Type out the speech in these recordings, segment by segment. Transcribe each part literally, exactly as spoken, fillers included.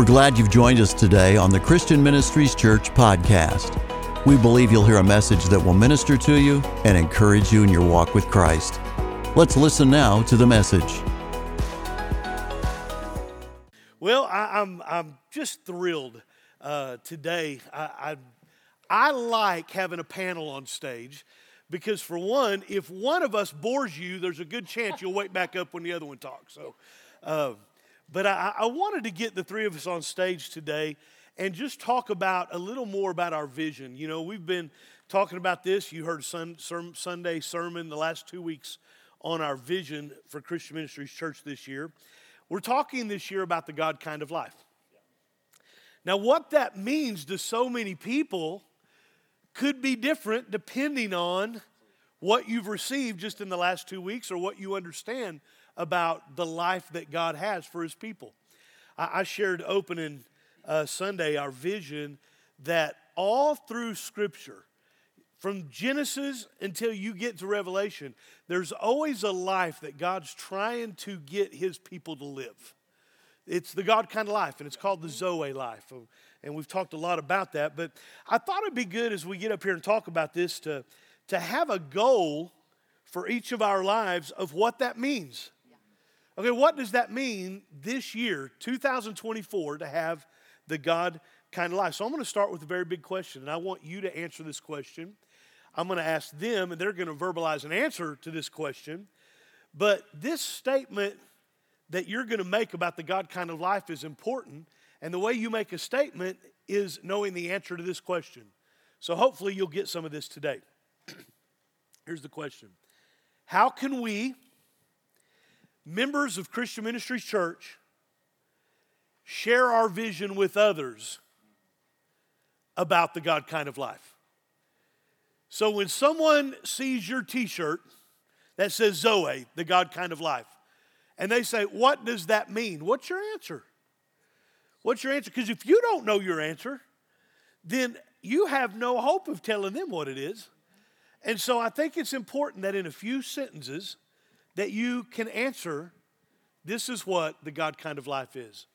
We're glad you've joined us today on the Christian Ministries Church podcast. We believe you'll hear a message that will minister to you and encourage you in your walk with Christ. Let's listen now to the message. Well, I, I'm I'm just thrilled uh, today. I, I I like having a panel on stage. Because for one, if one of us bores you, there's a good chance you'll wake back up when the other one talks. So, uh, but I, I wanted to get the three of us on stage today and just talk about a little more about our vision. You know, we've been talking about this. You heard sun, serm, Sunday sermon the last two weeks on our vision for Christian Ministries Church this year. We're talking this year about the God kind of life. Now, what that means to so many people could be different depending on what you've received just in the last two weeks or what you understand about the life that God has for His people. I shared opening uh, Sunday our vision that all through Scripture, from Genesis until you get to Revelation, there's always a life that God's trying to get His people to live. It's the God kind of life, and it's called the Zoe life. And we've talked a lot about that, but I thought it'd be good as we get up here and talk about this to, to have a goal for each of our lives of what that means. Yeah. Okay, what does that mean this year, two thousand twenty-four, to have the God kind of life? So I'm going to start with a very big question, and I want you to answer this question. I'm going to ask them, and they're going to verbalize an answer to this question. But this statement that you're going to make about the God kind of life is important. And the way you make a statement is knowing the answer to this question. So hopefully you'll get some of this today. Here's the question. How can we, members of Christian Ministries Church, share our vision with others about the God kind of life? So when someone sees your t-shirt that says Zoe, the God kind of life, and they say, what does that mean? What's your answer? What's your answer? Because if you don't know your answer, then you have no hope of telling them what it is. And so I think it's important that in a few sentences that you can answer, this is what the God kind of life is.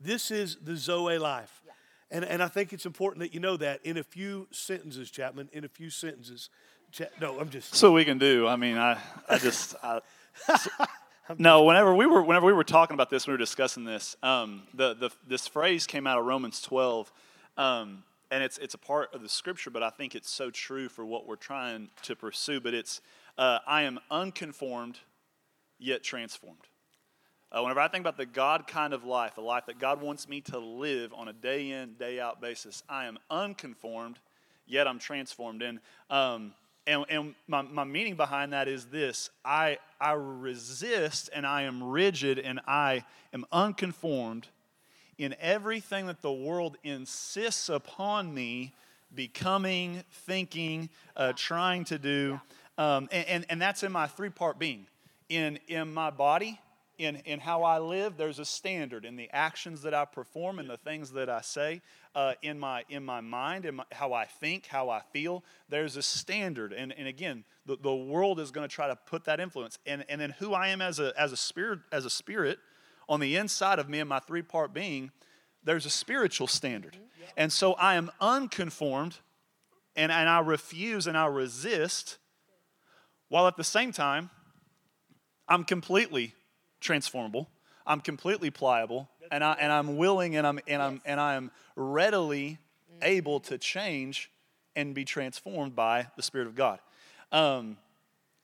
This is the Zoe life. Yeah. And, and I think it's important that you know that in a few sentences, Chapman, in a few sentences. Cha- no, I'm just. So we can do. I mean, I, I just. I, so. No, whenever we were whenever we were talking about this, we were discussing this. Um, the the this phrase came out of Romans twelve, um, and it's it's a part of the Scripture, but I think it's so true for what we're trying to pursue. But it's uh, I am unconformed, yet transformed. Uh, whenever I think about the God kind of life, the life that God wants me to live on a day in, day out basis, I am unconformed, yet I'm transformed. And um, And, and my, my meaning behind that is this. I I resist and I am rigid and I am unconformed in everything that the world insists upon me becoming, thinking, uh, trying to do. Um, and, and, and that's in my three-part being. In, in my body, in, in how I live, there's a standard. In the actions that I perform and the things that I say. Uh, in my in my mind, in my, how I think, how I feel, there's a standard. And and again, the, the world is going to try to put that influence. And and then who I am as a as a spirit as a spirit on the inside of me and my three part being, there's a spiritual standard. And so I am unconformed, and, and I refuse and I resist, while at the same time, I'm completely transformable. I'm completely pliable, and I and I'm willing, and I'm and I'm and I'm readily able to change and be transformed by the Spirit of God. Um,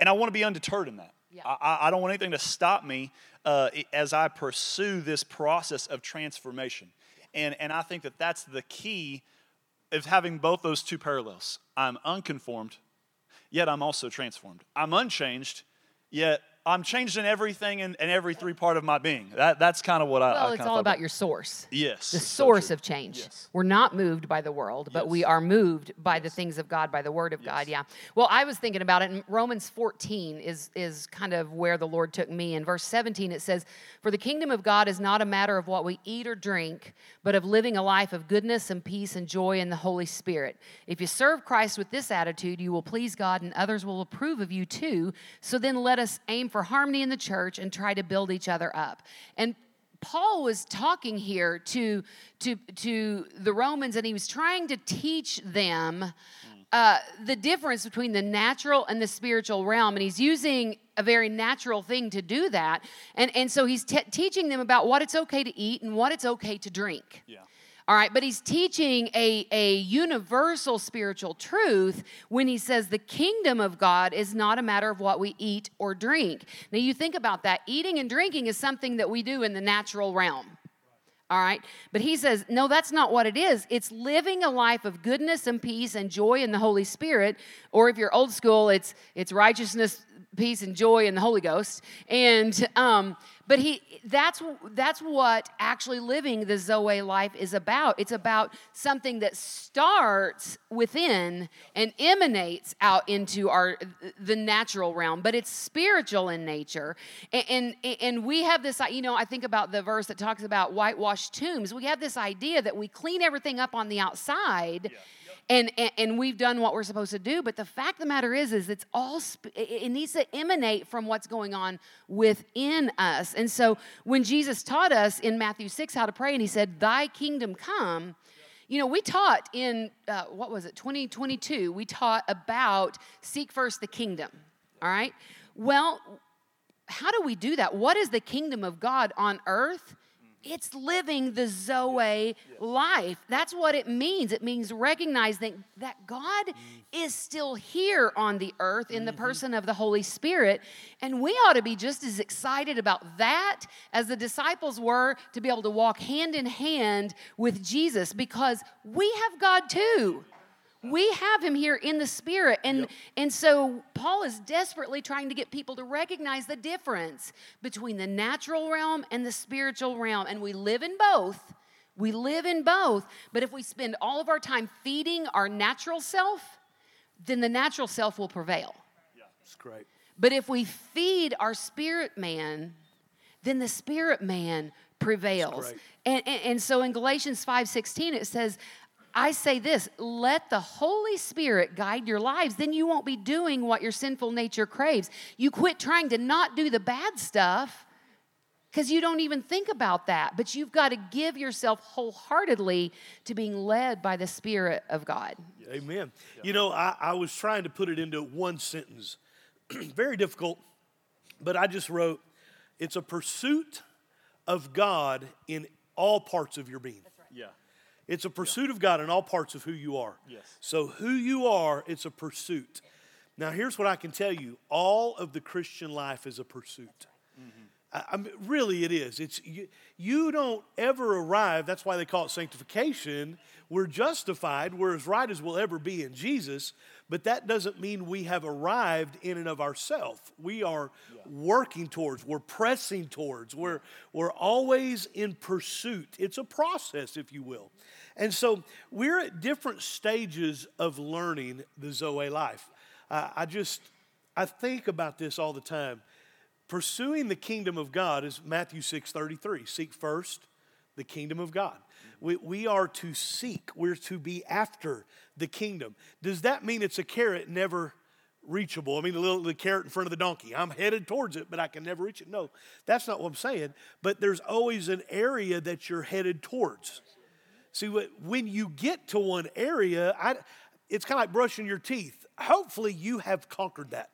and I want to be undeterred in that. Yeah. I, I don't want anything to stop me uh, as I pursue this process of transformation. And and I think that that's the key of having both those two parallels. I'm unconformed, yet I'm also transformed. I'm unchanged, yet. I'm changed in everything and, and every three part of my being. That, that's kind of what I. Well, I it's all about, about your source. Yes. The source so of change. Yes. We're not moved by the world, yes. but we are moved by yes. the things of God, by the Word of yes. God. Yeah. Well, I was thinking about it, and Romans fourteen is is kind of where the Lord took me. In verse seventeen, it says, "For the kingdom of God is not a matter of what we eat or drink, but of living a life of goodness and peace and joy in the Holy Spirit. If you serve Christ with this attitude, you will please God, and others will approve of you too. So then, let us aim for harmony in the church and try to build each other up." And Paul was talking here to to to the Romans, and he was trying to teach them uh, the difference between the natural and the spiritual realm, and he's using a very natural thing to do that, and and so he's te- teaching them about what it's okay to eat and what it's okay to drink. Yeah. All right, but he's teaching a, a universal spiritual truth when he says the kingdom of God is not a matter of what we eat or drink. Now, you think about that. Eating and drinking is something that we do in the natural realm. All right, but he says, no, that's not what it is. It's living a life of goodness and peace and joy in the Holy Spirit, or if you're old school, it's it's righteousness, peace, and joy in the Holy Ghost. And um, but he that's that's what actually living the Zoe life is about. It's about something that starts within and emanates out into our the natural realm, but it's spiritual in nature. And and, and we have this, you know, I think about the verse that talks about whitewashed tombs. We have this idea that we clean everything up on the outside, yeah. and, and and we've done what we're supposed to do. But the fact of the matter is, is it's all sp- it needs to emanate from what's going on within us. And so when Jesus taught us in Matthew six how to pray, and he said, "Thy kingdom come," you know, we taught in uh, what was it, twenty twenty-two? We taught about seek first the kingdom. All right. Well, how do we do that? What is the kingdom of God on earth? It's living the Zoe life. That's what it means. It means recognizing that God is still here on the earth in the person of the Holy Spirit. And we ought to be just as excited about that as the disciples were to be able to walk hand in hand with Jesus, because we have God too. We have him here in the Spirit. And, yep. and so Paul is desperately trying to get people to recognize the difference between the natural realm and the spiritual realm. And we live in both. We live in both. But if we spend all of our time feeding our natural self, then the natural self will prevail. Yeah, that's great. But if we feed our spirit man, then the spirit man prevails. And, and, and so in Galatians five sixteen, it says, I say this, let the Holy Spirit guide your lives. Then you won't be doing what your sinful nature craves. You quit trying to not do the bad stuff because you don't even think about that. But you've got to give yourself wholeheartedly to being led by the Spirit of God. Amen. Yeah. You know, I, I was trying to put it into one sentence. Very difficult, but I just wrote, it's a pursuit of God in all parts of your being. That's right. Yeah. It's a pursuit yeah. of God in all parts of who you are. Yes. So who you are, it's a pursuit. Now, here's what I can tell you. All of the Christian life is a pursuit. Mm-hmm. I, I mean, really, it is. It's you, you don't ever arrive. That's why they call it sanctification. We're justified. We're as right as we'll ever be in Jesus. But that doesn't mean we have arrived in and of ourselves. We are yeah. working towards. We're pressing towards. We're, we're always in pursuit. It's a process, if you will. And so we're at different stages of learning the Zoe life. Uh, I just, I think about this all the time. Pursuing the kingdom of God is Matthew six thirty-three. Seek first the kingdom of God. We, we are to seek. We're to be after the kingdom. Does that mean it's a carrot never reachable? I mean, the little the carrot in front of the donkey. I'm headed towards it, but I can never reach it. No, that's not what I'm saying. But there's always an area that you're headed towards. See, when you get to one area, I, it's kind of like brushing your teeth. Hopefully you have conquered that.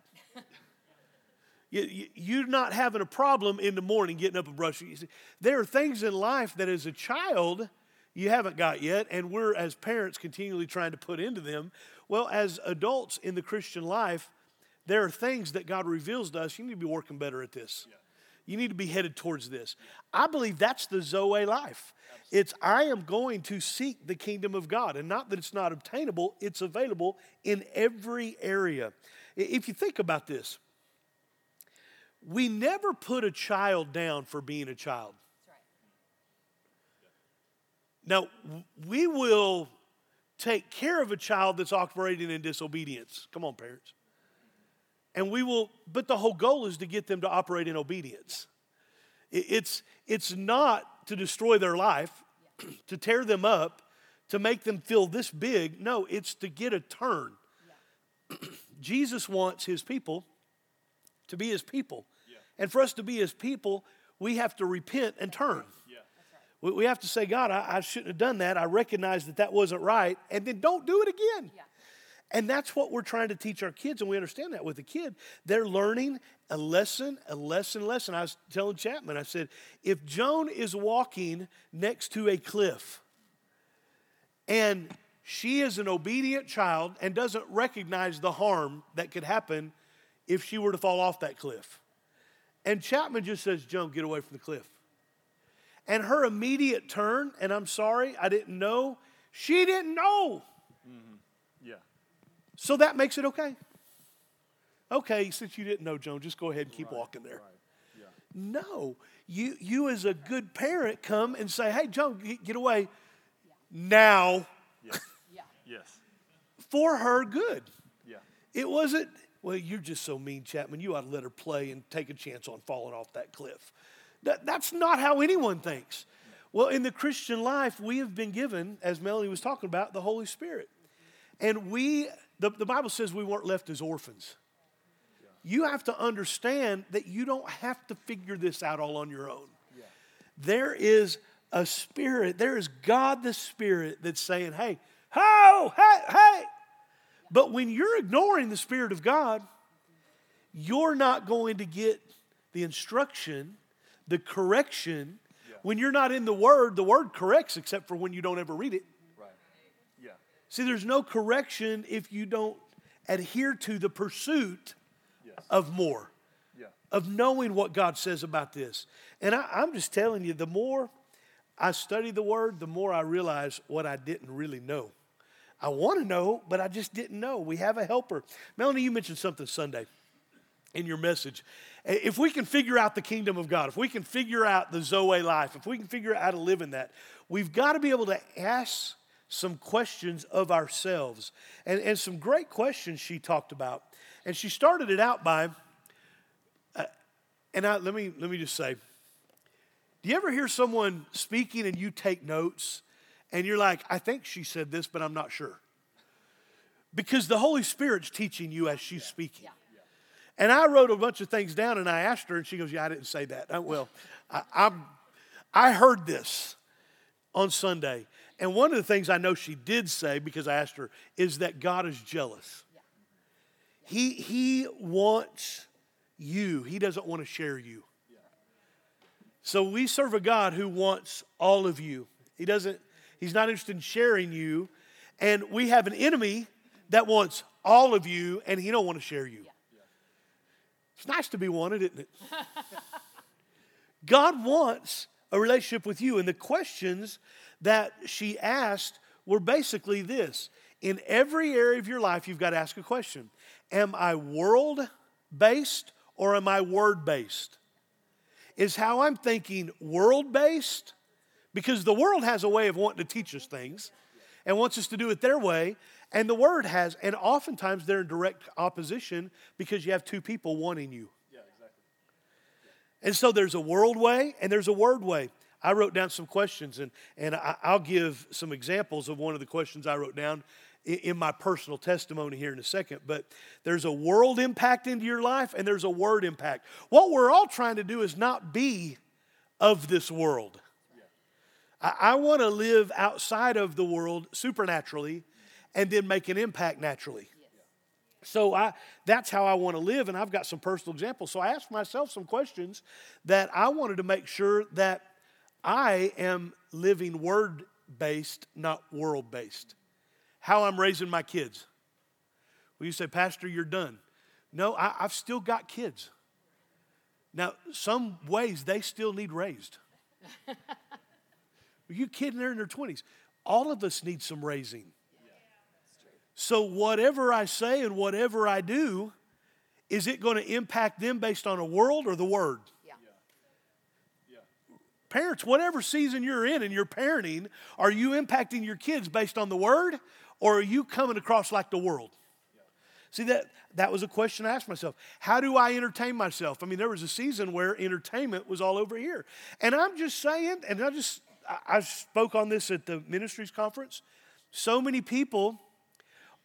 you, you, you're not having a problem in the morning getting up and brushing. See, there are things in life that as a child you haven't got yet, and we're as parents continually trying to put into them. Well, as adults in the Christian life, there are things that God reveals to us, you need to be working better at this. Yeah. You need to be headed towards this. I believe that's the Zoe life. Absolutely. It's I am going to seek the kingdom of God. And not that it's not obtainable, it's available in every area. If you think about this, we never put a child down for being a child. That's right. Now, we will take care of a child that's operating in disobedience. Come on, parents. And we will, but the whole goal is to get them to operate in obedience. It's, it's not to destroy their life, to tear them up, to make them feel this big. No, it's to get a turn. Yeah. Jesus wants his people to be his people. Yeah. And for us to be his people, we have to repent and turn. Yeah. Right. We have to say, God, I, I shouldn't have done that. I recognize that that wasn't right. And then don't do it again. Yeah. And that's what we're trying to teach our kids, and we understand that with the kid. They're learning a lesson, a lesson, lesson. I was telling Chapman, I said, if Joan is walking next to a cliff and she is an obedient child and doesn't recognize the harm that could happen if she were to fall off that cliff, and Chapman just says, Joan, get away from the cliff. And her immediate turn, and I'm sorry, I didn't know, she didn't know. Mm-hmm. Yeah. So that makes it okay. Okay, since you didn't know, Joan, just go ahead and keep right, walking there. Right. Yeah. No, you you as a good parent come and say, hey, Joan, get, get away yeah. now. Yes. Yeah. Yes. For her good. Yeah. It wasn't, well, you're just so mean, Chapman. You ought to let her play and take a chance on falling off that cliff. That, that's not how anyone thinks. No. Well, in the Christian life, we have been given, as Melanie was talking about, the Holy Spirit. And we, the, the Bible says we weren't left as orphans. Yeah. You have to understand that you don't have to figure this out all on your own. Yeah. There is a spirit, there is God the Spirit that's saying, hey, ho, hey, hey. But when you're ignoring the Spirit of God, you're not going to get the instruction, the correction. Yeah. When you're not in the Word, the Word corrects except for when you don't ever read it. See, there's no correction if you don't adhere to the pursuit yes. of more, yeah. of knowing what God says about this. And I, I'm just telling you, the more I study the Word, the more I realize what I didn't really know. I want to know, but I just didn't know. We have a helper. Melanie, you mentioned something Sunday in your message. If we can figure out the kingdom of God, if we can figure out the Zoe life, if we can figure out how to live in that, we've got to be able to ask some questions of ourselves, and, and some great questions she talked about. And she started it out by, uh, and I, let me let me just say, do you ever hear someone speaking and you take notes, and you're like, I think she said this, but I'm not sure? Because the Holy Spirit's teaching you as she's yeah. speaking. Yeah. And I wrote a bunch of things down, and I asked her, and she goes, yeah, I didn't say that. I, well, I, I'm, I heard this on Sunday. And one of the things I know she did say, because I asked her, is that God is jealous. Yeah. He, he wants you. He doesn't want to share you. Yeah. So we serve a God who wants all of you. He doesn't, he's not interested in sharing you. And we have an enemy that wants all of you, and he don't want to share you. Yeah. Yeah. It's nice to be wanted, isn't it? God wants a relationship with you. And the questions that she asked were basically this. In every area of your life, you've got to ask a question. Am I world-based or am I word-based? Is how I'm thinking world-based? Because the world has a way of wanting to teach us things and wants us to do it their way. And the Word has, and oftentimes they're in direct opposition because you have two people wanting you. Yeah, exactly. Yeah. And so there's a world way and there's a Word way. I wrote down some questions, and, and I, I'll give some examples of one of the questions I wrote down in, in my personal testimony here in a second. But there's a world impact into your life, and there's a Word impact. What we're all trying to do is not be of this world. Yeah. I, I want to live outside of the world supernaturally and then make an impact naturally. Yeah. So I, that's how I want to live, and I've got some personal examples. So I asked myself some questions that I wanted to make sure that I am living word-based, not world-based. How I'm raising my kids. Well, you say, Pastor, you're done. No, I, I've still got kids. Now, some ways they still need raised. Are you kidding? They're in their twenties. All of us need some raising. Yeah, that's true. So whatever I say and whatever I do, is it going to impact them based on a world or the Word? Parents, whatever season you're in and you're parenting, are you impacting your kids based on the Word, or are you coming across like the world? Yeah. See, that that was a question I asked myself. How do I entertain myself? I mean, there was a season where entertainment was all over here. And I'm just saying, and I just, I, I spoke on this at the ministries conference, so many people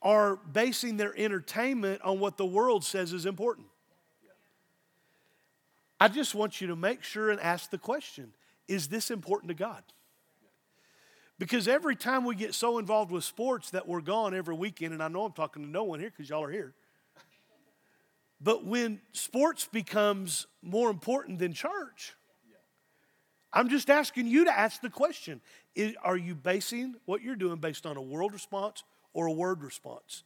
are basing their entertainment on what the world says is important. I just want you to make sure and ask the question, is this important to God? Because every time we get so involved with sports that we're gone every weekend, and I know I'm talking to no one here because y'all are here, but when sports becomes more important than church, I'm just asking you to ask the question, are you basing what you're doing based on a world response or a word response?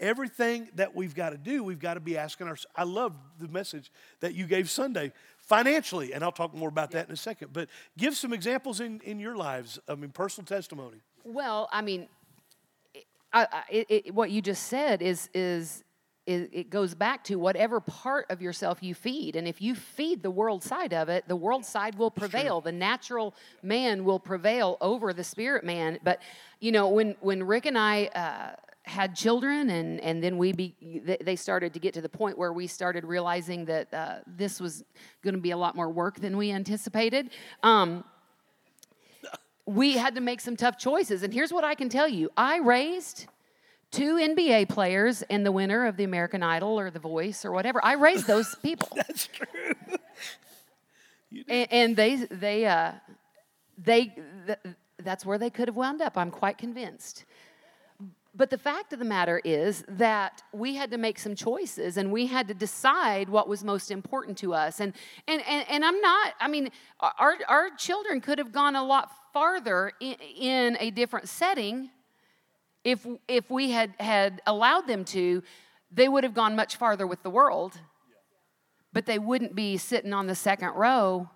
Everything that we've got to do, we've got to be asking ourselves. I love the message that you gave Sunday financially, and I'll talk more about yeah. that in a second. But give some examples in, in your lives, I mean, personal testimony. Well, I mean, I, I, it, what you just said is is it, it goes back to whatever part of yourself you feed. And if you feed the world side of it, the world side will prevail. The natural man will prevail over the spirit man. But, you know, when, when Rick and I... Uh, had children, and, and then we be, they started to get to the point where we started realizing that uh, this was going to be a lot more work than we anticipated. Um, we had to make some tough choices, and here's what I can tell you. I raised two N B A players and the winner of the American Idol or The Voice or whatever. I raised those people. That's true. and, and they, they, uh, they, th- that's where they could have wound up, I'm quite convinced. But the fact of the matter is that we had to make some choices, and we had to decide what was most important to us. And and and, and I'm not, I mean, our our children could have gone a lot farther in, in a different setting if if we had, had allowed them to. They would have gone much farther with the world, but they wouldn't be sitting on the second row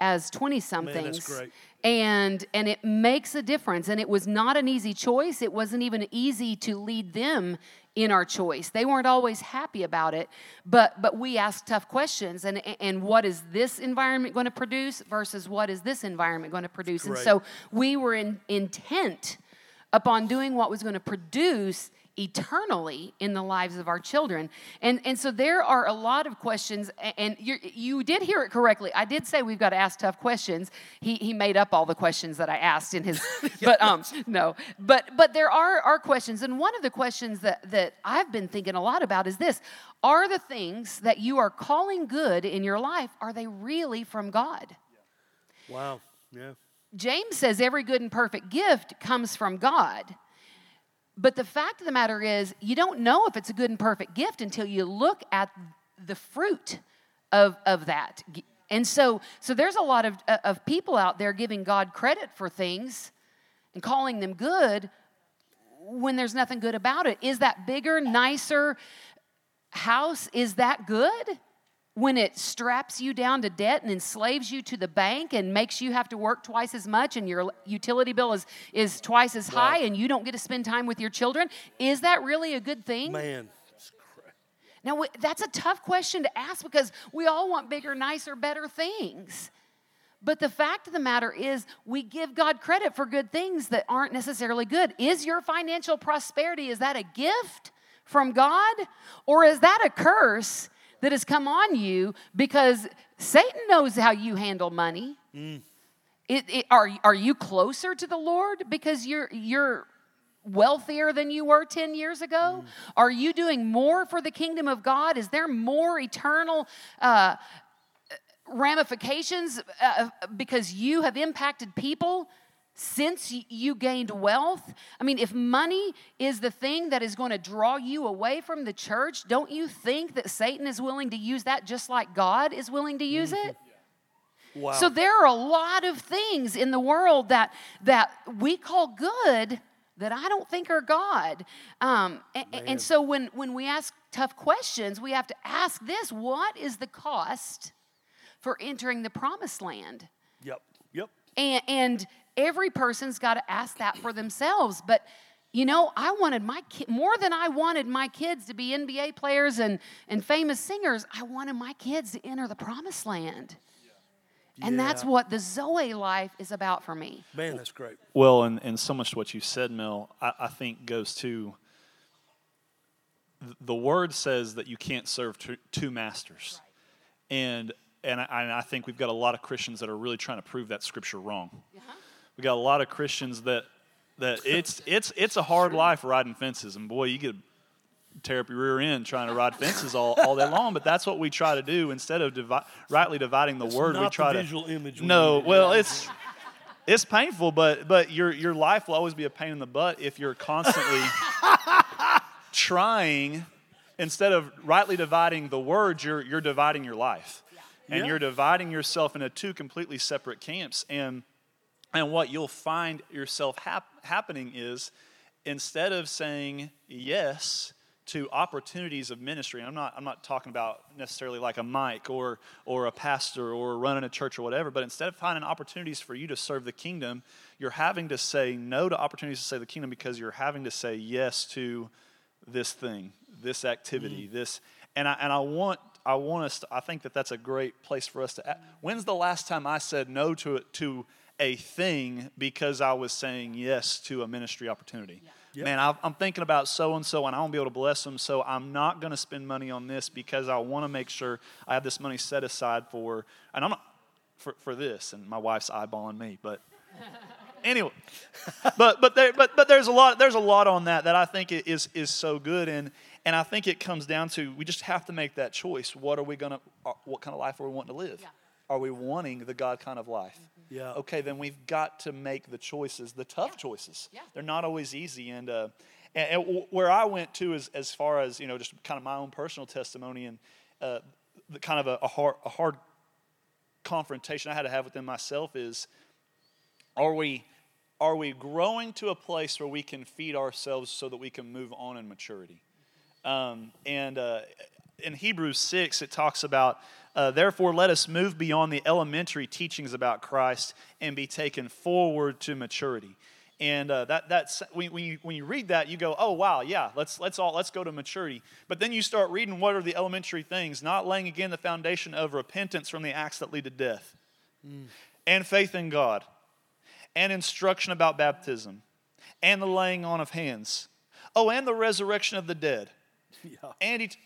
as twenty-somethings. Man, and and it makes a difference. And it was not an easy choice. It wasn't even easy to lead them in our choice. They weren't always happy about it. But but we asked tough questions. And and what is this environment going to produce versus what is this environment going to produce? Right. And so we were in, intent upon doing what was going to produce eternally in the lives of our children. And and so there are a lot of questions, and you you did hear it correctly. I did say we've got to ask tough questions. He he made up all the questions that I asked in his, but um no. But but there are, are questions, and one of the questions that, that I've been thinking a lot about is this. Are the things that you are calling good in your life, are they really from God? Wow, yeah. James says every good and perfect gift comes from God. But the fact of the matter is, you don't know if it's a good and perfect gift until you look at the fruit of of that. And so, so there's a lot of of people out there giving God credit for things and calling them good when there's nothing good about it. Is that bigger, nicer house, is that good? When it straps you down to debt and enslaves you to the bank and makes you have to work twice as much, and your utility bill is, is twice as high, wow. and you don't get to spend time with your children, is that really a good thing? Man. Now, that's a tough question to ask, because we all want bigger, nicer, better things. But the fact of the matter is, we give God credit for good things that aren't necessarily good. Is your financial prosperity, is that a gift from God, or is that a curse that has come on you because Satan knows how you handle money? Mm. It, it, are, are you closer to the Lord because you're you're wealthier than you were ten years ago? Mm. Are you doing more for the kingdom of God? Is there more eternal uh, ramifications uh, because you have impacted people since you gained wealth? I mean, if money is the thing that is going to draw you away from the church, don't you think that Satan is willing to use that just like God is willing to use it? Yeah. Wow. So there are a lot of things in the world that that we call good that I don't think are God. Um, and, and so when, when we ask tough questions, we have to ask this: what is the cost for entering the promised land? Yep, yep. And... and every person's got to ask that for themselves. But, you know, I wanted my ki- more than I wanted my kids to be N B A players and, and famous singers, I wanted my kids to enter the promised land. Yeah. And that's what the Zoe life is about for me. Man, that's great. Well, and, and so much what you said, Mel, I, I think goes to the word says that you can't serve two, two masters. Right. And, and, I, and I think we've got a lot of Christians that are really trying to prove that scripture wrong. Uh-huh. We got a lot of Christians that that it's it's it's a hard life riding fences, and boy, you get tear up your rear end trying to ride fences all, all day long, but that's what we try to do. Instead of divi- rightly dividing the that's word, we try to... Not the visual image. No, we well, it's... It's painful, but but your your life will always be a pain in the butt if you're constantly trying. Instead of rightly dividing the word, you're you're dividing your life, yeah. and yeah. you're dividing yourself into two completely separate camps. And and what you'll find yourself hap- happening is, instead of saying yes to opportunities of ministry, and I'm not I'm not talking about necessarily like a mic or or a pastor or running a church or whatever, but instead of finding opportunities for you to serve the kingdom, you're having to say no to opportunities to serve the kingdom because you're having to say yes to this thing, this activity, mm-hmm. this. And I and I want I want us to, I think that that's a great place for us to act. When's the last time I said no to it, to a thing because I was saying yes to a ministry opportunity? Yeah. Yep. Man, I've, I'm thinking about so-and-so, and I won't be able to bless them, so I'm not going to spend money on this because I want to make sure I have this money set aside for, and I'm not, for, for this, and my wife's eyeballing me, but anyway, but but there, but but there's a lot there's a lot on that that I think is is so good, and and I think it comes down to we just have to make that choice. What are we gonna? What kind of life are we wanting to live? Yeah. Are we wanting the God kind of life? Mm-hmm. Yeah. Okay, then we've got to make the choices, the tough yeah. choices. Yeah. They're not always easy. And, uh, and and where I went to is as far as, you know, just kind of my own personal testimony and uh, the kind of a, a, hard, a hard confrontation I had to have within myself is, are we are we growing to a place where we can feed ourselves so that we can move on in maturity? Um, and uh, in Hebrews six, it talks about, Uh, therefore, let us move beyond the elementary teachings about Christ and be taken forward to maturity. And uh, that that's when, when you when you read that, you go, oh wow, yeah, let's let's all let's go to maturity. But then you start reading what are the elementary things? Not laying again the foundation of repentance from the acts that lead to death, mm. and faith in God, and instruction about baptism, and the laying on of hands. Oh, and the resurrection of the dead, yeah. and. Et-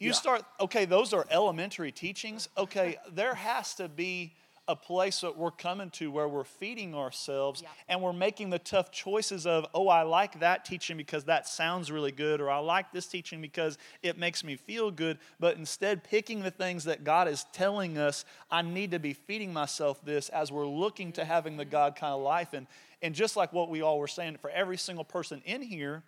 You yeah. start, okay, those are elementary teachings. Okay, there has to be a place that we're coming to where we're feeding ourselves yeah. and we're making the tough choices of, oh, I like that teaching because that sounds really good, or I like this teaching because it makes me feel good, but instead picking the things that God is telling us, I need to be feeding myself this as we're looking to having the God kind of life. And, and just like what we all were saying, for every single person in here,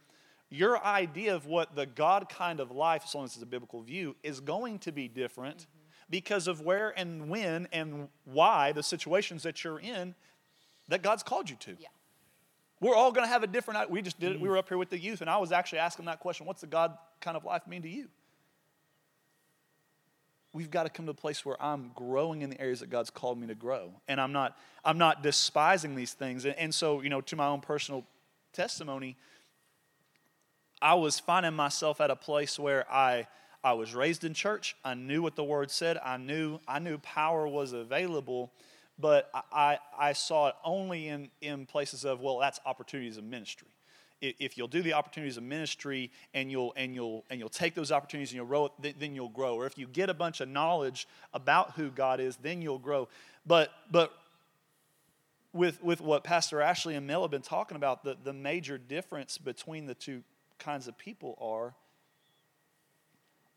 your idea of what the God kind of life, as long as it's a biblical view, is going to be different mm-hmm. because of where and when and why the situations that you're in that God's called you to. Yeah. We're all going to have a different, we just did it, we were up here with the youth, and I was actually asking that question, what's the God kind of life mean to you? We've got to come to a place where I'm growing in the areas that God's called me to grow, and I'm not I'm not despising these things. And, and so, you know, to my own personal testimony, I was finding myself at a place where I I was raised in church. I knew what the Word said. I knew I knew power was available, but I I saw it only in, in places of, well, that's opportunities of ministry. If you'll do the opportunities of ministry and you'll and you'll and you'll take those opportunities and you'll grow, then you'll grow. Or if you get a bunch of knowledge about who God is, then you'll grow. But but. With with what Pastor Ashley and Mel have been talking about, the, the major difference between the two kinds of people are,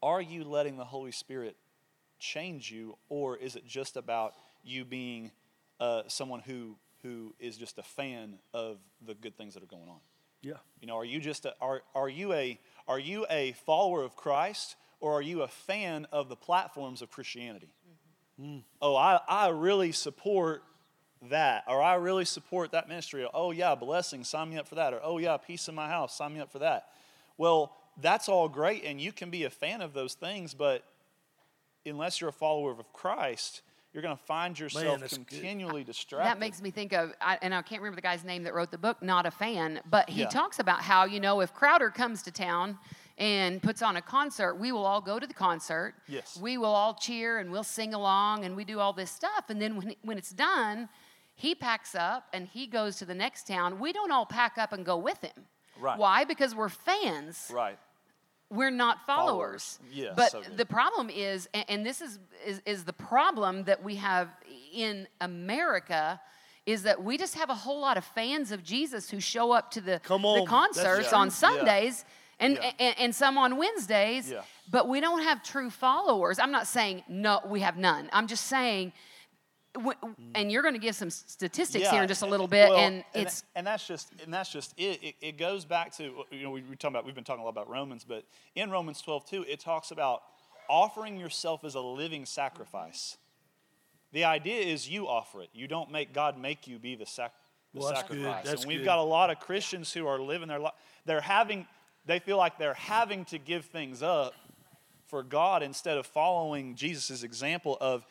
are you letting the Holy Spirit change you, or is it just about you being uh, someone who who is just a fan of the good things that are going on? Yeah. You know, are you just a, are are you a are you a follower of Christ, or are you a fan of the platforms of Christianity? Mm-hmm. Mm. Oh, I I really support that, or I really support that ministry. Or, oh yeah, blessing, sign me up for that. Or oh yeah, peace in my house, sign me up for that. Well, that's all great, and you can be a fan of those things, but unless you're a follower of Christ, you're going to find yourself Man, continually good. distracted. That makes me think of, I, and I can't remember the guy's name that wrote the book, Not a Fan, but he yeah. talks about how, you know, if Crowder comes to town and puts on a concert, we will all go to the concert. Yes. We will all cheer, and we'll sing along, and we do all this stuff, and then when when it's done, he packs up and he goes to the next town. We don't all pack up and go with him. Right. Why? Because we're fans. Right. We're not followers. followers. Yeah, but so the problem is, and, and this is, is is the problem that we have in America, is that we just have a whole lot of fans of Jesus who show up to the, Come on. the concerts yeah. on Sundays. Yeah. and, yeah. and, and some on Wednesdays, yeah. but we don't have true followers. I'm not saying no, we have none. I'm just saying, and you're going to give some statistics yeah, here in just a little bit, well, and it's and that's just and that's just it. It, it goes back to, you know, we we're talking about we've been talking a lot about Romans, but in Romans twelve two, it talks about offering yourself as a living sacrifice. The idea is you offer it. You don't make God make you be the, sac, the well, that's sacrifice. Good. That's and we've good. got a lot of Christians who are living their life. They're having, they feel like they're having to give things up for God instead of following Jesus' example of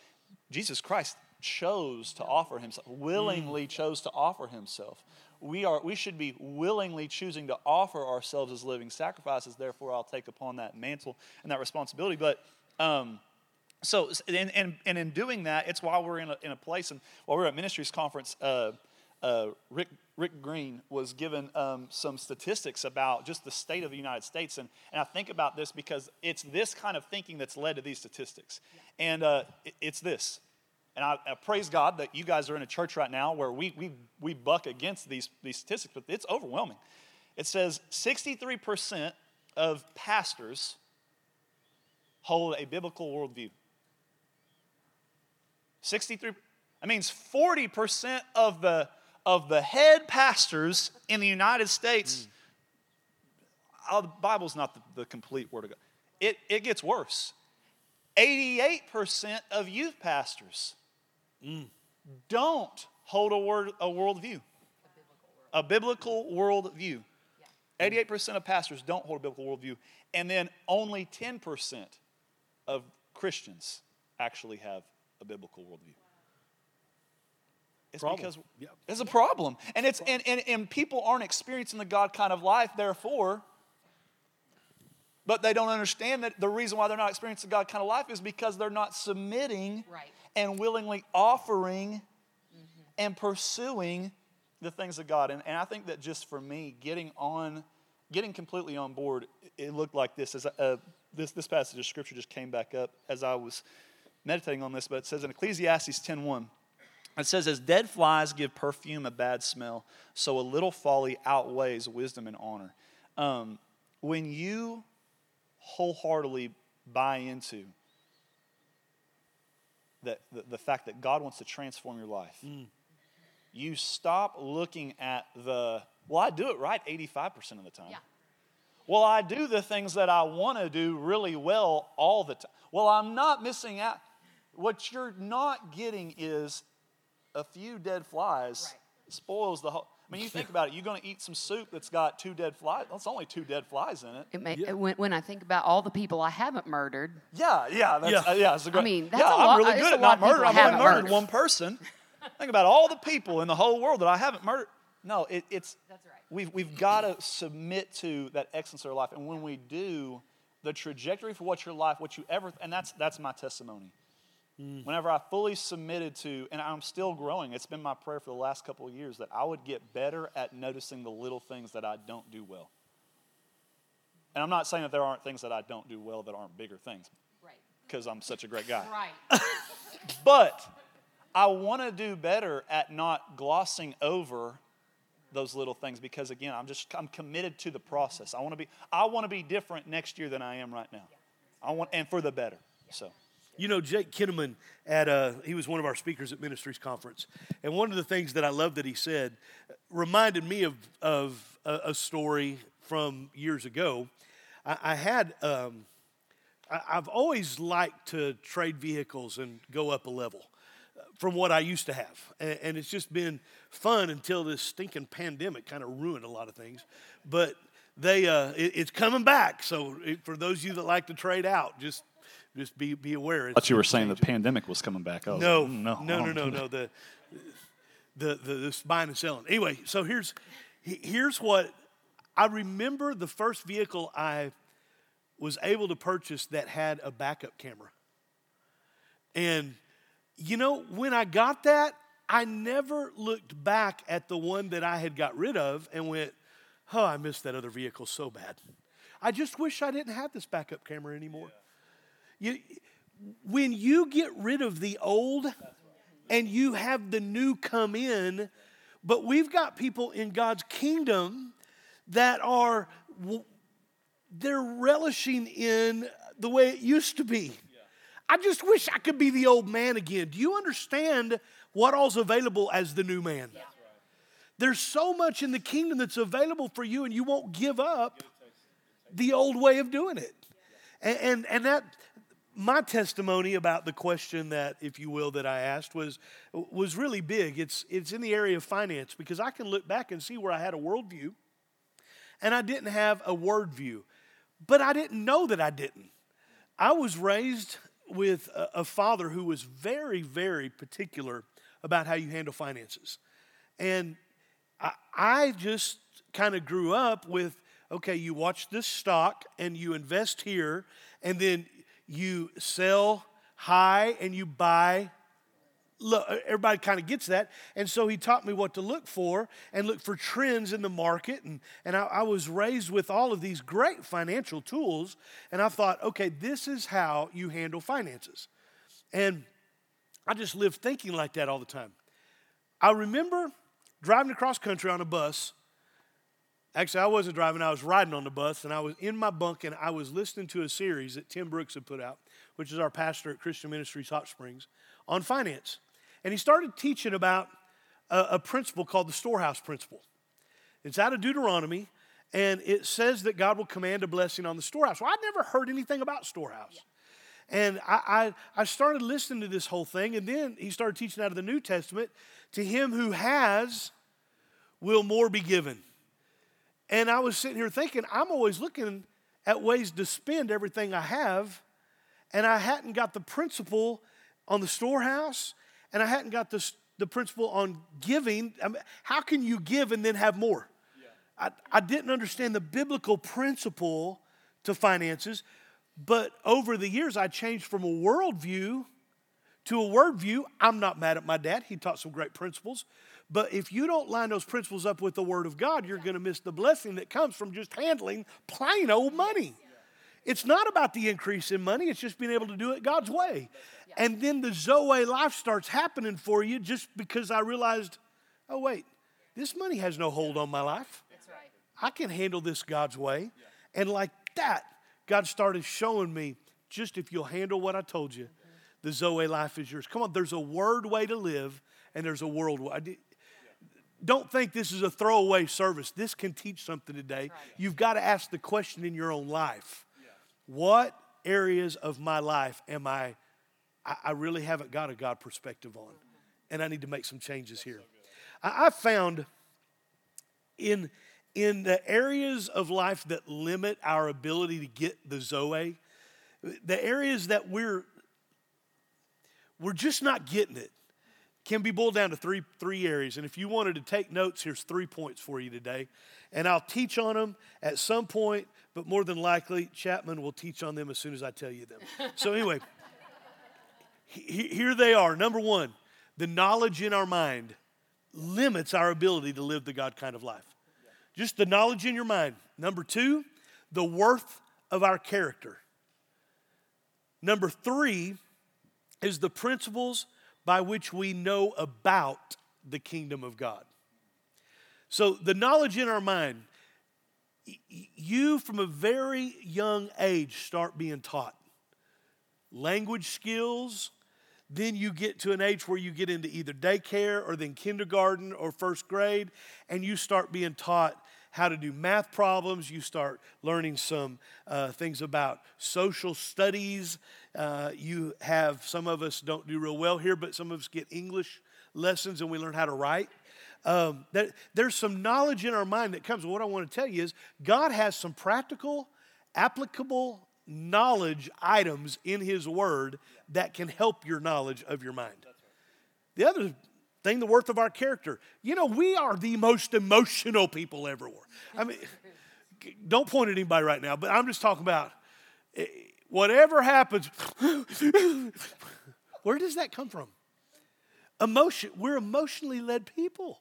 Jesus Christ chose to offer himself, willingly mm. chose to offer himself. We are. We should be willingly choosing to offer ourselves as living sacrifices. Therefore, I'll take upon that mantle and that responsibility. But um, so, and, and and in doing that, it's why we're in a, in a place. And while we were at Ministries Conference, uh, uh, Rick Rick Green was given um, some statistics about just the state of the United States. And and I think about this because it's this kind of thinking that's led to these statistics. And uh, it, it's this. And I, I praise God that you guys are in a church right now where we we we buck against these, these statistics, but it's overwhelming. It says sixty-three percent of pastors hold a biblical worldview. sixty-three, that means forty percent of the of the head pastors in the United States. Mm. Oh, the Bible's not the, the complete word of God. It it gets worse. eighty-eight percent of youth pastors. Mm. Don't hold a word, a worldview, a biblical worldview. Yeah. eighty-eight percent of pastors don't hold a biblical worldview, and then only ten percent of Christians actually have a biblical worldview. It's problem. because yeah. it's a problem, and it's problem. And, and and people aren't experiencing the God kind of life. Therefore, but they don't understand that the reason why they're not experiencing the God kind of life is because they're not submitting. Right. And willingly offering mm-hmm. and pursuing the things of God. And, and I think that just for me, getting on, getting completely on board, it looked like this. As I, uh, this this passage of Scripture just came back up as I was meditating on this, but it says in Ecclesiastes ten one, it says, "As dead flies give perfume a bad smell, so a little folly outweighs wisdom and honor." Um, when you wholeheartedly buy into That the, the fact that God wants to transform your life, mm. you stop looking at the, well, I do it right eighty-five percent of the time. Yeah. Well, I do the things that I want to do really well all the time. Well, I'm not missing out. What you're not getting is a few dead flies right. spoils the whole. I mean, you think about it. You're going to eat some soup that's got two dead flies. That's only two dead flies in it. It may, yeah. when, when I think about all the people I haven't murdered. Yeah, yeah, that's, yeah. Uh, yeah it's a great, I mean, that's yeah, a lot. I'm really good at not murdering. I've only murdered, murdered one person. Think about all the people in the whole world that I haven't murdered. No, it, it's that's right. We've we've got to submit to that excellence of our life, and when we do, the trajectory for what your life, what you ever, and that's that's my testimony. Whenever I fully submitted to, and I'm still growing, it's been my prayer for the last couple of years that I would get better at noticing the little things that I don't do well. And I'm not saying that there aren't things that I don't do well that aren't bigger things. Right. Because I'm such a great guy. Right. But I want to do better at not glossing over those little things because, again, I'm just I'm committed to the process. I want to be I want to be different next year than I am right now. I want and for the better. So. You know, Jake Kinneman, at a, he was one of our speakers at Ministries Conference. And one of the things that I love that he said reminded me of, of a, a story from years ago. I, I had, um, I, I've always liked to trade vehicles and go up a level from what I used to have. And, and it's just been fun until this stinking pandemic kind of ruined a lot of things. But they uh, it, it's coming back. So it, for those of you that like to trade out, just... Just be be aware. I thought you were saying the pandemic was coming back. I was no, like, no, no, no, no, no. The the the, the buying and selling. Anyway, so here's here's what I remember. The first vehicle I was able to purchase that had a backup camera. And you know, when I got that, I never looked back at the one that I had got rid of and went, "Oh, I missed that other vehicle so bad. I just wish I didn't have this backup camera anymore." Yeah. You, when you get rid of the old and you have the new come in, but we've got people in God's kingdom that are they're relishing in the way it used to be. Yeah. I just wish I could be the old man again. Do you understand what all's available as the new man? Yeah. Right. There's so much in the kingdom that's available for you, and you won't give up the old way of doing it. Yeah. And, and and that, my testimony about the question that, if you will, that I asked was was really big. It's it's in the area of finance, because I can look back and see where I had a worldview, and I didn't have a word view, but I didn't know that I didn't. I was raised with a, a father who was very, very particular about how you handle finances. And I, I just kind of grew up with, okay, you watch this stock and you invest here, and then you sell high and you buy low. Everybody kind of gets that. And so he taught me what to look for and look for trends in the market. And, and I, I was raised with all of these great financial tools. And I thought, okay, this is how you handle finances. And I just lived thinking like that all the time. I remember driving across country on a bus. Actually, I wasn't driving. I was riding on the bus, and I was in my bunk, and I was listening to a series that Tim Brooks had put out, which is our pastor at Christian Ministries Hot Springs, on finance. And he started teaching about a, a principle called the storehouse principle. It's out of Deuteronomy, and it says that God will command a blessing on the storehouse. Well, I'd never heard anything about storehouse. Yeah. And I, I I started listening to this whole thing, and then he started teaching out of the New Testament, to him who has will more be given. And I was sitting here thinking, I'm always looking at ways to spend everything I have, and I hadn't got the principle on the storehouse, and I hadn't got the, the principle on giving. I mean, how can you give and then have more? Yeah. I, I didn't understand the biblical principle to finances. But over the years, I changed from a worldview to a word view. I'm not mad at my dad. He taught some great principles. But if you don't line those principles up with the Word of God, you're going to miss the blessing that comes from just handling plain old money. It's not about the increase in money. It's just being able to do it God's way. And then the Zoe life starts happening for you, just because I realized, oh, wait, this money has no hold on my life. That's right. I can handle this God's way. And like that, God started showing me, just if you'll handle what I told you, the Zoe life is yours. Come on, there's a word way to live, and there's a world way. Don't think this is a throwaway service. This can teach something today. You've got to ask the question in your own life. What areas of my life am I, I really haven't got a God perspective on, and I need to make some changes here. I found in, in the areas of life that limit our ability to get the Zoe, the areas that we're, we're just not getting it, can be boiled down to three three areas. And if you wanted to take notes, here's three points for you today. And I'll teach on them at some point, but more than likely, Chatman will teach on them as soon as I tell you them. So anyway, he, here they are. Number one, the knowledge in our mind limits our ability to live the God kind of life. Just the knowledge in your mind. Number two, the worth of our character. Number three is the principles by which we know about the kingdom of God. So the knowledge in our mind, you from a very young age start being taught language skills, then you get to an age where you get into either daycare or then kindergarten or first grade, and you start being taught how to do math problems. You start learning some uh, things about social studies. Uh, you have, some of us don't do real well here, but some of us get English lessons and we learn how to write. Um, that, there's some knowledge in our mind that comes. What I want to tell you is God has some practical, applicable knowledge items in His Word that can help your knowledge of your mind. The other thing, the worth of our character. You know, we are the most emotional people ever were. I mean, don't point at anybody right now, but I'm just talking about whatever happens, where does that come from? Emotion. We're emotionally led people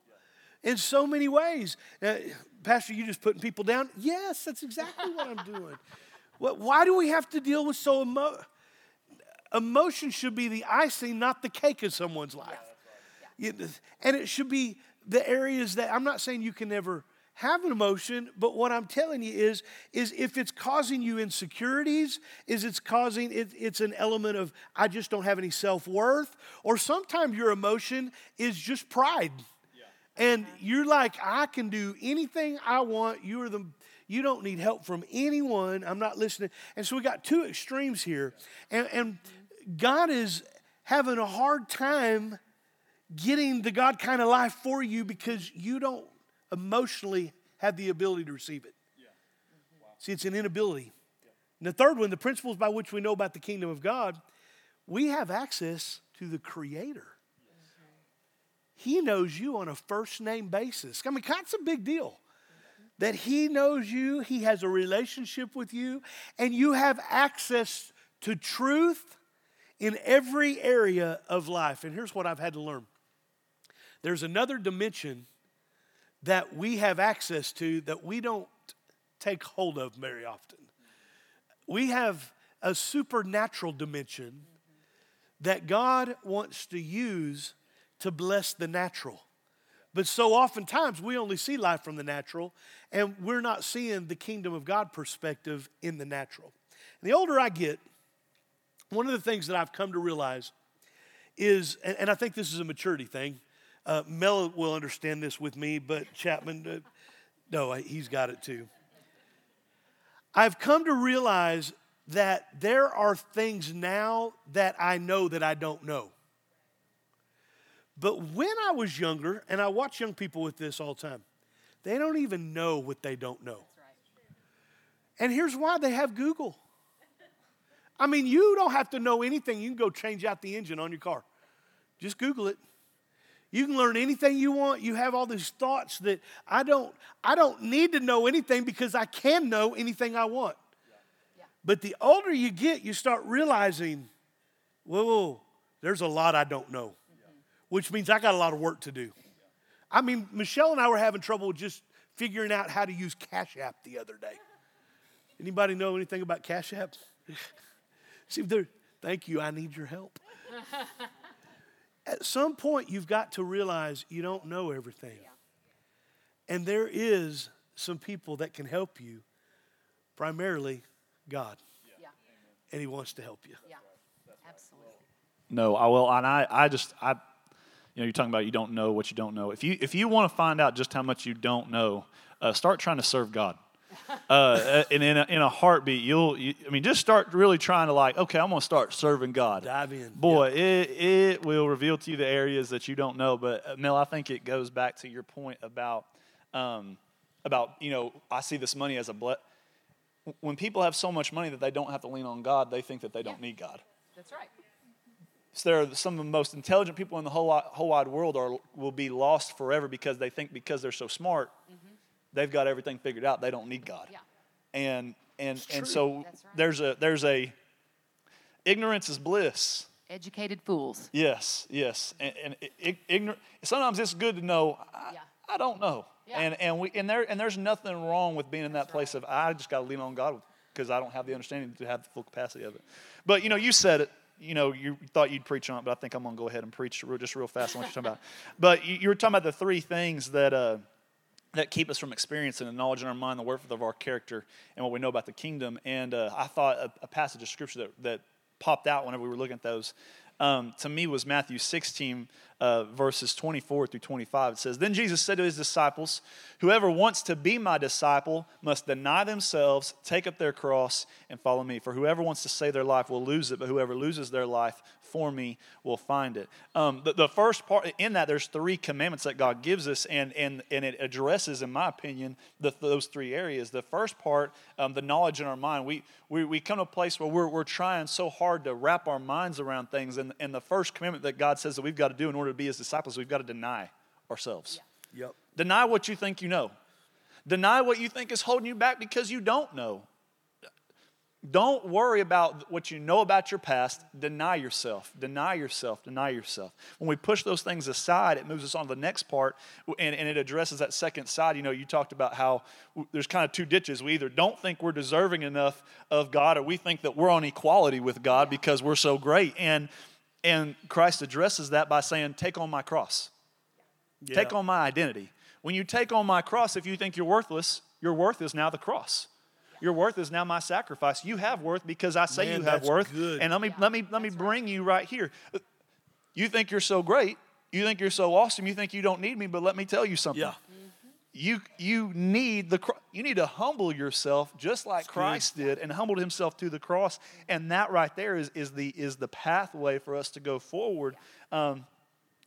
in so many ways. Now, Pastor, you just putting people down? Yes, that's exactly what I'm doing. What, why do we have to deal with so emo- emotion should be the icing, not the cake of someone's life. Yeah, that's right. Yeah. And it should be the areas that, I'm not saying you can never have an emotion, but what I'm telling you is, is if it's causing you insecurities, is it's causing, it, it's an element of, I just don't have any self-worth, or sometimes your emotion is just pride. Yeah. And you're like, I can do anything I want. You are the, you don't need help from anyone. I'm not listening. And so we got two extremes here. And, and God is having a hard time getting the God kind of life for you because you don't emotionally have the ability to receive it. Yeah. Wow. See, it's an inability. Yeah. And the third one, the principles by which we know about the kingdom of God, we have access to the Creator. Yes. He knows you on a first name basis. I mean, that's a big deal. That He knows you, He has a relationship with you, and you have access to truth in every area of life. And here's what I've had to learn. There's another dimension that we have access to that we don't take hold of very often. We have a supernatural dimension that God wants to use to bless the natural. But so oftentimes we only see life from the natural, and we're not seeing the kingdom of God perspective in the natural. And the older I get, one of the things that I've come to realize is, and, and I think this is a maturity thing, Uh, Mel will understand this with me, but Chatman, uh, no, he's got it too. I've come to realize that there are things now that I know that I don't know. But when I was younger, and I watch young people with this all the time, they don't even know what they don't know. And here's why: they have Google. I mean, you don't have to know anything. You can go change out the engine on your car. Just Google it. You can learn anything you want. You have all these thoughts that I don't, I don't need to know anything because I can know anything I want. Yeah. Yeah. But the older you get, you start realizing, whoa, whoa, there's a lot I don't know, yeah. Which means I got a lot of work to do. Yeah. I mean, Michelle and I were having trouble just figuring out how to use Cash App the other day. Anybody know anything about Cash App? See, there, thank you, I need your help. At some point, you've got to realize you don't know everything. Yeah. And there is some people that can help you, primarily God. Yeah. And He wants to help you. Yeah, absolutely. No, I will. And I, I just, I, you know, you're talking about you don't know what you don't know. If you if you want to find out just how much you don't know, uh, start trying to serve God. Uh, and in a, in a heartbeat, you'll, you, I mean, just start really trying to like, okay, I'm going to start serving God. Dive in. Boy, yeah. it, it will reveal to you the areas that you don't know. But Mel, I think it goes back to your point about, um, about, you know, I see this money as a blessing. When people have so much money that they don't have to lean on God, they think that they don't yeah. need God. That's right. So there are some of the most intelligent people in the whole, whole wide world are, will be lost forever because they think because they're so smart, mm-hmm. they've got everything figured out. They don't need God. Yeah. And and and so right. there's a there's a ignorance is bliss. Educated fools. Yes, yes. And, and it, ignorant. Sometimes it's good to know. I, yeah. I don't know. Yeah. And and we and there and there's nothing wrong with being in that That's place right. of I just got to lean on God because I don't have the understanding to have the full capacity of it. But you know, you said it. You know, you thought you'd preach on it, but I think I'm gonna go ahead and preach real, just real fast on what you're talking about. But you, you were talking about the three things that. Uh, that keep us from experiencing the knowledge in our mind, the worth of our character, and what we know about the kingdom. And uh, I thought a, a passage of scripture that, that popped out whenever we were looking at those, um, to me was Matthew sixteen, uh, verses twenty-four through twenty-five. It says, "Then Jesus said to his disciples, 'Whoever wants to be my disciple must deny themselves, take up their cross, and follow me. For whoever wants to save their life will lose it, but whoever loses their life for me will find it.'" Um, the, the first part in that, there's three commandments that God gives us, and and and it addresses, in my opinion, the, those three areas. The first part, um, the knowledge in our mind. We we we come to a place where we're we're trying so hard to wrap our minds around things, and and the first commandment that God says that we've got to do in order to be His disciples, we've got to deny ourselves. Yeah. Yep. Deny what you think you know. Deny what you think is holding you back because you don't know. Don't worry about what you know about your past. Deny yourself, deny yourself, deny yourself. When we push those things aside, it moves us on to the next part, and, and it addresses that second side. You know, you talked about how there's kind of two ditches. We either don't think we're deserving enough of God, or we think that we're on equality with God because we're so great. And and Christ addresses that by saying, take on my cross. Yeah. Take on my identity. When you take on my cross, if you think you're worthless, your worth is now the cross. Your worth is now my sacrifice. You have worth because I say Man, you have worth. Good. And let me yeah, let me let me bring right. you right here. You think you're so great. You think you're so awesome. You think you don't need me. But let me tell you something. Yeah. Mm-hmm. You you need the you need to humble yourself just like That's Christ good. did and humbled himself to the cross. And that right there is is the is the pathway for us to go forward. Um,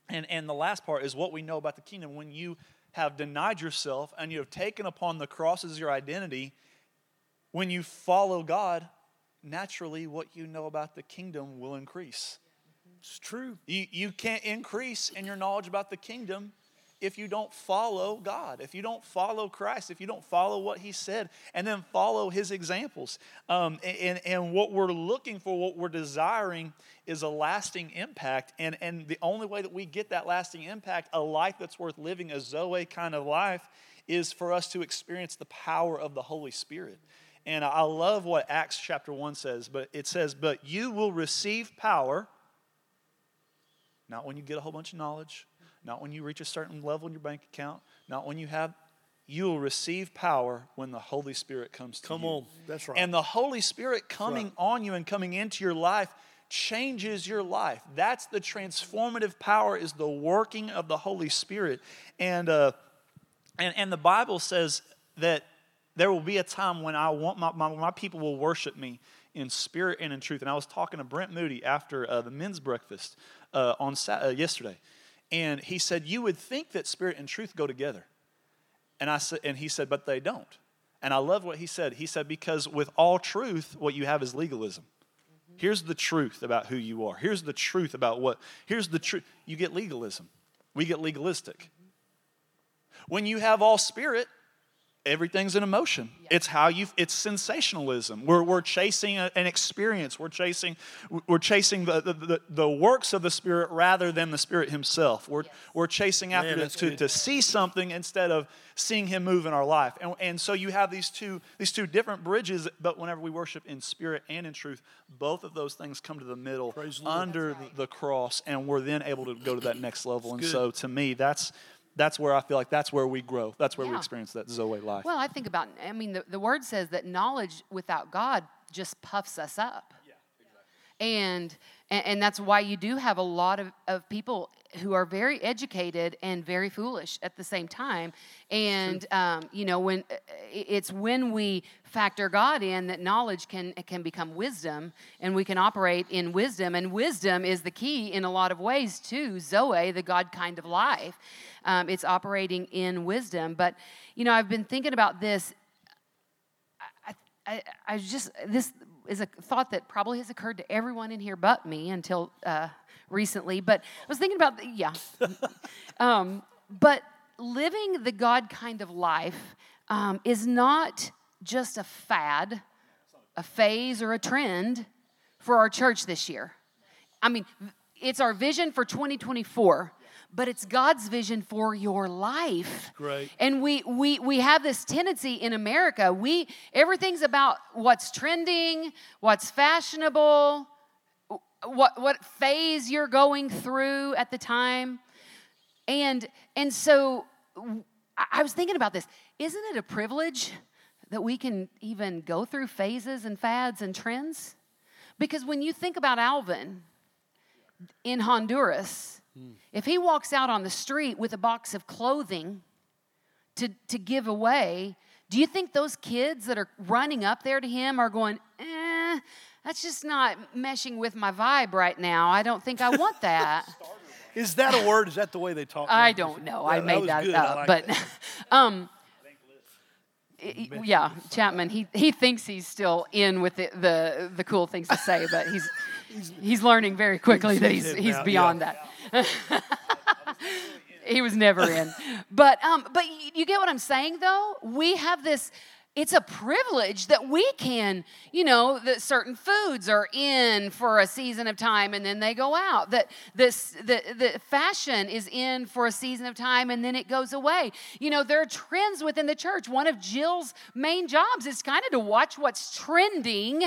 and and the last part is what we know about the kingdom. When you have denied yourself and you have taken upon the cross as your identity. When you follow God, naturally what you know about the kingdom will increase. It's true. You you can't increase in your knowledge about the kingdom if you don't follow God, if you don't follow Christ, if you don't follow what he said, and then follow his examples. Um, and, and what we're looking for, what we're desiring is a lasting impact. And, and the only way that we get that lasting impact, a life that's worth living, a Zoe kind of life, is for us to experience the power of the Holy Spirit. And I love what Acts chapter one says, but it says, but you will receive power, not when you get a whole bunch of knowledge, not when you reach a certain level in your bank account, not when you have, you will receive power when the Holy Spirit comes to you. Come on, that's right. And the Holy Spirit coming on you and coming into your life changes your life. That's the transformative power, is the working of the Holy Spirit. And uh, and, and the Bible says that there will be a time when I want my, my my people will worship me in spirit and in truth. And I was talking to Brent Moody after uh, the men's breakfast uh, on Saturday, uh, yesterday, and he said, "You would think that spirit and truth go together," and I said, and he said, "But they don't." And I love what he said. He said, "Because with all truth, what you have is legalism. Mm-hmm. Here's the truth about who you are. Here's the truth about what. Here's the truth. You get legalism. We get legalistic. Mm-hmm. When you have all spirit." Everything's an emotion. Yeah. It's how you. It's sensationalism. We're we're chasing a, an experience. We're chasing we're chasing the, the, the, the works of the Spirit rather than the Spirit Himself. We're yes. we're chasing after Man, to, to, to see something instead of seeing Him move in our life. And and so you have these two these two different bridges. But whenever we worship in spirit and in truth, both of those things come to the middle Praise under right. the cross, and we're then able to go to that next level. That's and good. So to me, that's. That's where I feel like that's where we grow. That's where yeah. we experience that Zoe life. Well, I think about, I mean, the, the word says that knowledge without God just puffs us up. Yeah, exactly. And, and, and that's why you do have a lot of, of people who are very educated and very foolish at the same time. And, um, you know, when it's when we factor God in that knowledge can can become wisdom, and we can operate in wisdom. And wisdom is the key in a lot of ways to Zoe, the God kind of life. Um, it's operating in wisdom. But, you know, I've been thinking about this. I, I, I just, this is a thought that probably has occurred to everyone in here but me until... Uh, recently, but I was thinking about, the, yeah. um, but living the God kind of life um, is not just a fad, a phase, or a trend for our church this year. I mean, it's our vision for twenty twenty-four, but it's God's vision for your life. Great. And we we we have this tendency in America. We everything's about what's trending, what's fashionable, What what phase you're going through at the time. And and so I was thinking about this. Isn't it a privilege that we can even go through phases and fads and trends? Because when you think about Alvin in Honduras, mm. if he walks out on the street with a box of clothing to, to give away, do you think those kids that are running up there to him are going, eh, that's just not meshing with my vibe right now. I don't think I want that. Is that a word? Is that the way they talk? I don't know. I made that up. But, um, yeah, Chatman, he he thinks he's still in with the the, the cool things to say, but he's he's learning very quickly that he's he's beyond that. He was never in. But um, but you get what I'm saying, though? We have this... It's a privilege that we can, you know, that certain foods are in for a season of time and then they go out. That this the the fashion is in for a season of time and then it goes away. You know, there are trends within the church. One of Jill's main jobs is kind of to watch what's trending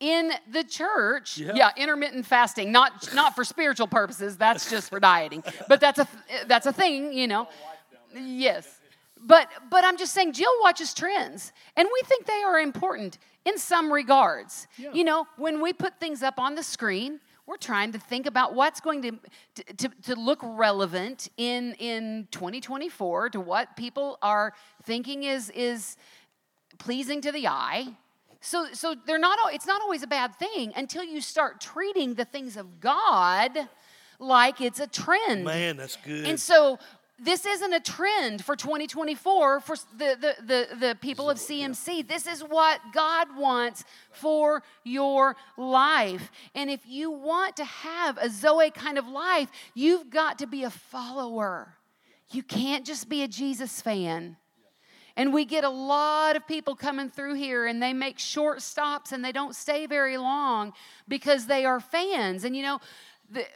in the church. Yeah, yeah intermittent fasting, not not for spiritual purposes. That's just for dieting. But that's a that's a thing, you know. Yes. But but I'm just saying, Jill watches trends, and we think they are important in some regards. Yeah. You know, when we put things up on the screen, we're trying to think about what's going to to, to look relevant in in twenty twenty-four to what people are thinking is is pleasing to the eye. So so they're not. It's not always a bad thing until you start treating the things of God like it's a trend. Man, that's good. And so. This isn't a trend for twenty twenty-four for the, the, the, the people of C M C. Yeah. This is what God wants for your life. And if you want to have a Zoe kind of life, you've got to be a follower. You can't just be a Jesus fan. And we get a lot of people coming through here, and they make short stops, and they don't stay very long because they are fans. And, you know, The,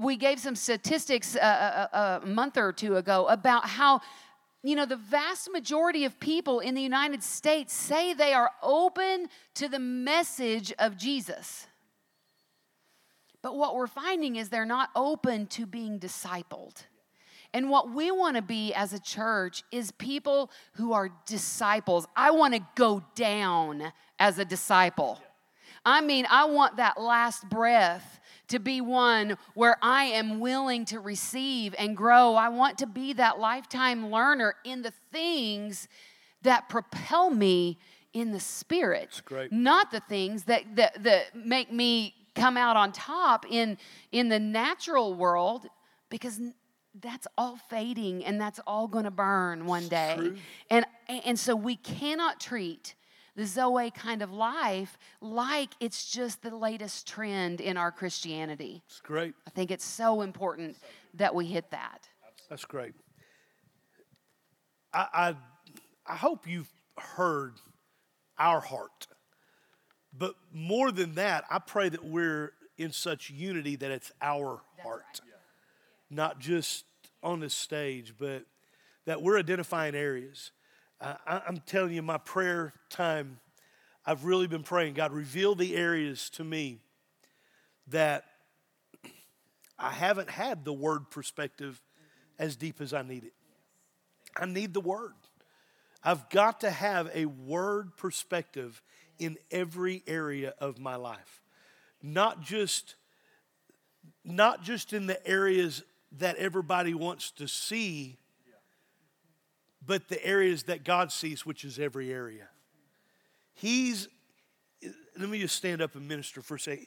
we gave some statistics uh, a, a month or two ago about how, you know, the vast majority of people in the United States say they are open to the message of Jesus. But what we're finding is they're not open to being discipled. And what we want to be as a church is people who are disciples. I want to go down as a disciple. I mean, I want that last breath to be one where I am willing to receive and grow. I want to be that lifetime learner in the things that propel me in the Spirit, not the things that, that that make me come out on top in in the natural world, because that's all fading and that's all going to burn one day. True. And and so we cannot treat the Zoe kind of life like it's just the latest trend in our Christianity. It's great. I think it's so important that we hit that. That's great. I I, I hope you've heard our heart. But more than that, I pray that we're in such unity that it's our That's heart. Right. Yeah. Not just on this stage, but that we're identifying areas. I, I'm telling you, my prayer time, I've really been praying, God, reveal the areas to me that I haven't had the word perspective as deep as I need it. I need the word. I've got to have a word perspective in every area of my life. Not just, not just in the areas that everybody wants to see, but the areas that God sees, which is every area. He's, let me just stand up and minister for a second.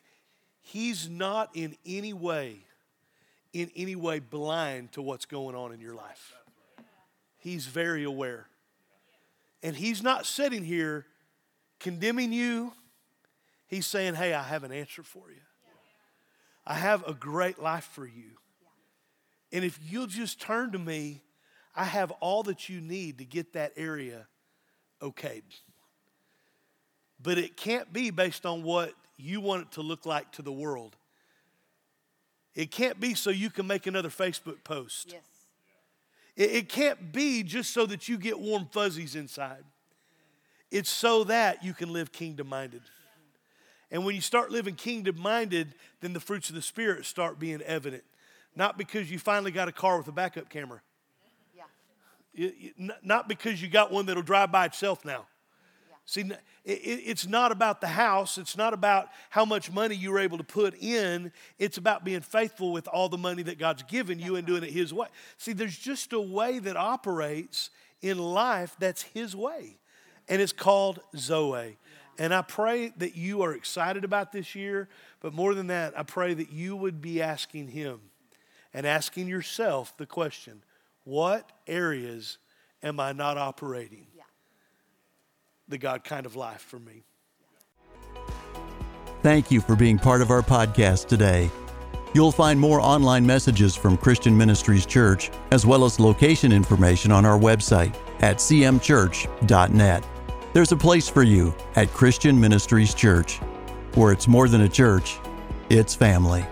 He's not in any way, in any way blind to what's going on in your life. He's very aware. And he's not sitting here condemning you. He's saying, hey, I have an answer for you. I have a great life for you. And if you'll just turn to me, I have all that you need to get that area okayed. But it can't be based on what you want it to look like to the world. It can't be so you can make another Facebook post. Yes. It, it can't be just so that you get warm fuzzies inside. It's so that you can live kingdom-minded. And when you start living kingdom-minded, then the fruits of the Spirit start being evident. Not because you finally got a car with a backup camera. Not because you got one that'll drive by itself now. Yeah. See, it's not about the house. It's not about how much money you were able to put in. It's about being faithful with all the money that God's given you and doing it His way. See, there's just a way that operates in life that's His way, and it's called Zoe. And I pray that you are excited about this year, but more than that, I pray that you would be asking Him and asking yourself the question, what areas am I not operating yeah. the God kind of life for me? Thank you for being part of our podcast today. You'll find more online messages from Christian Ministries Church, as well as location information on our website at c m church dot net. There's a place for you at Christian Ministries Church, where it's more than a church, it's family.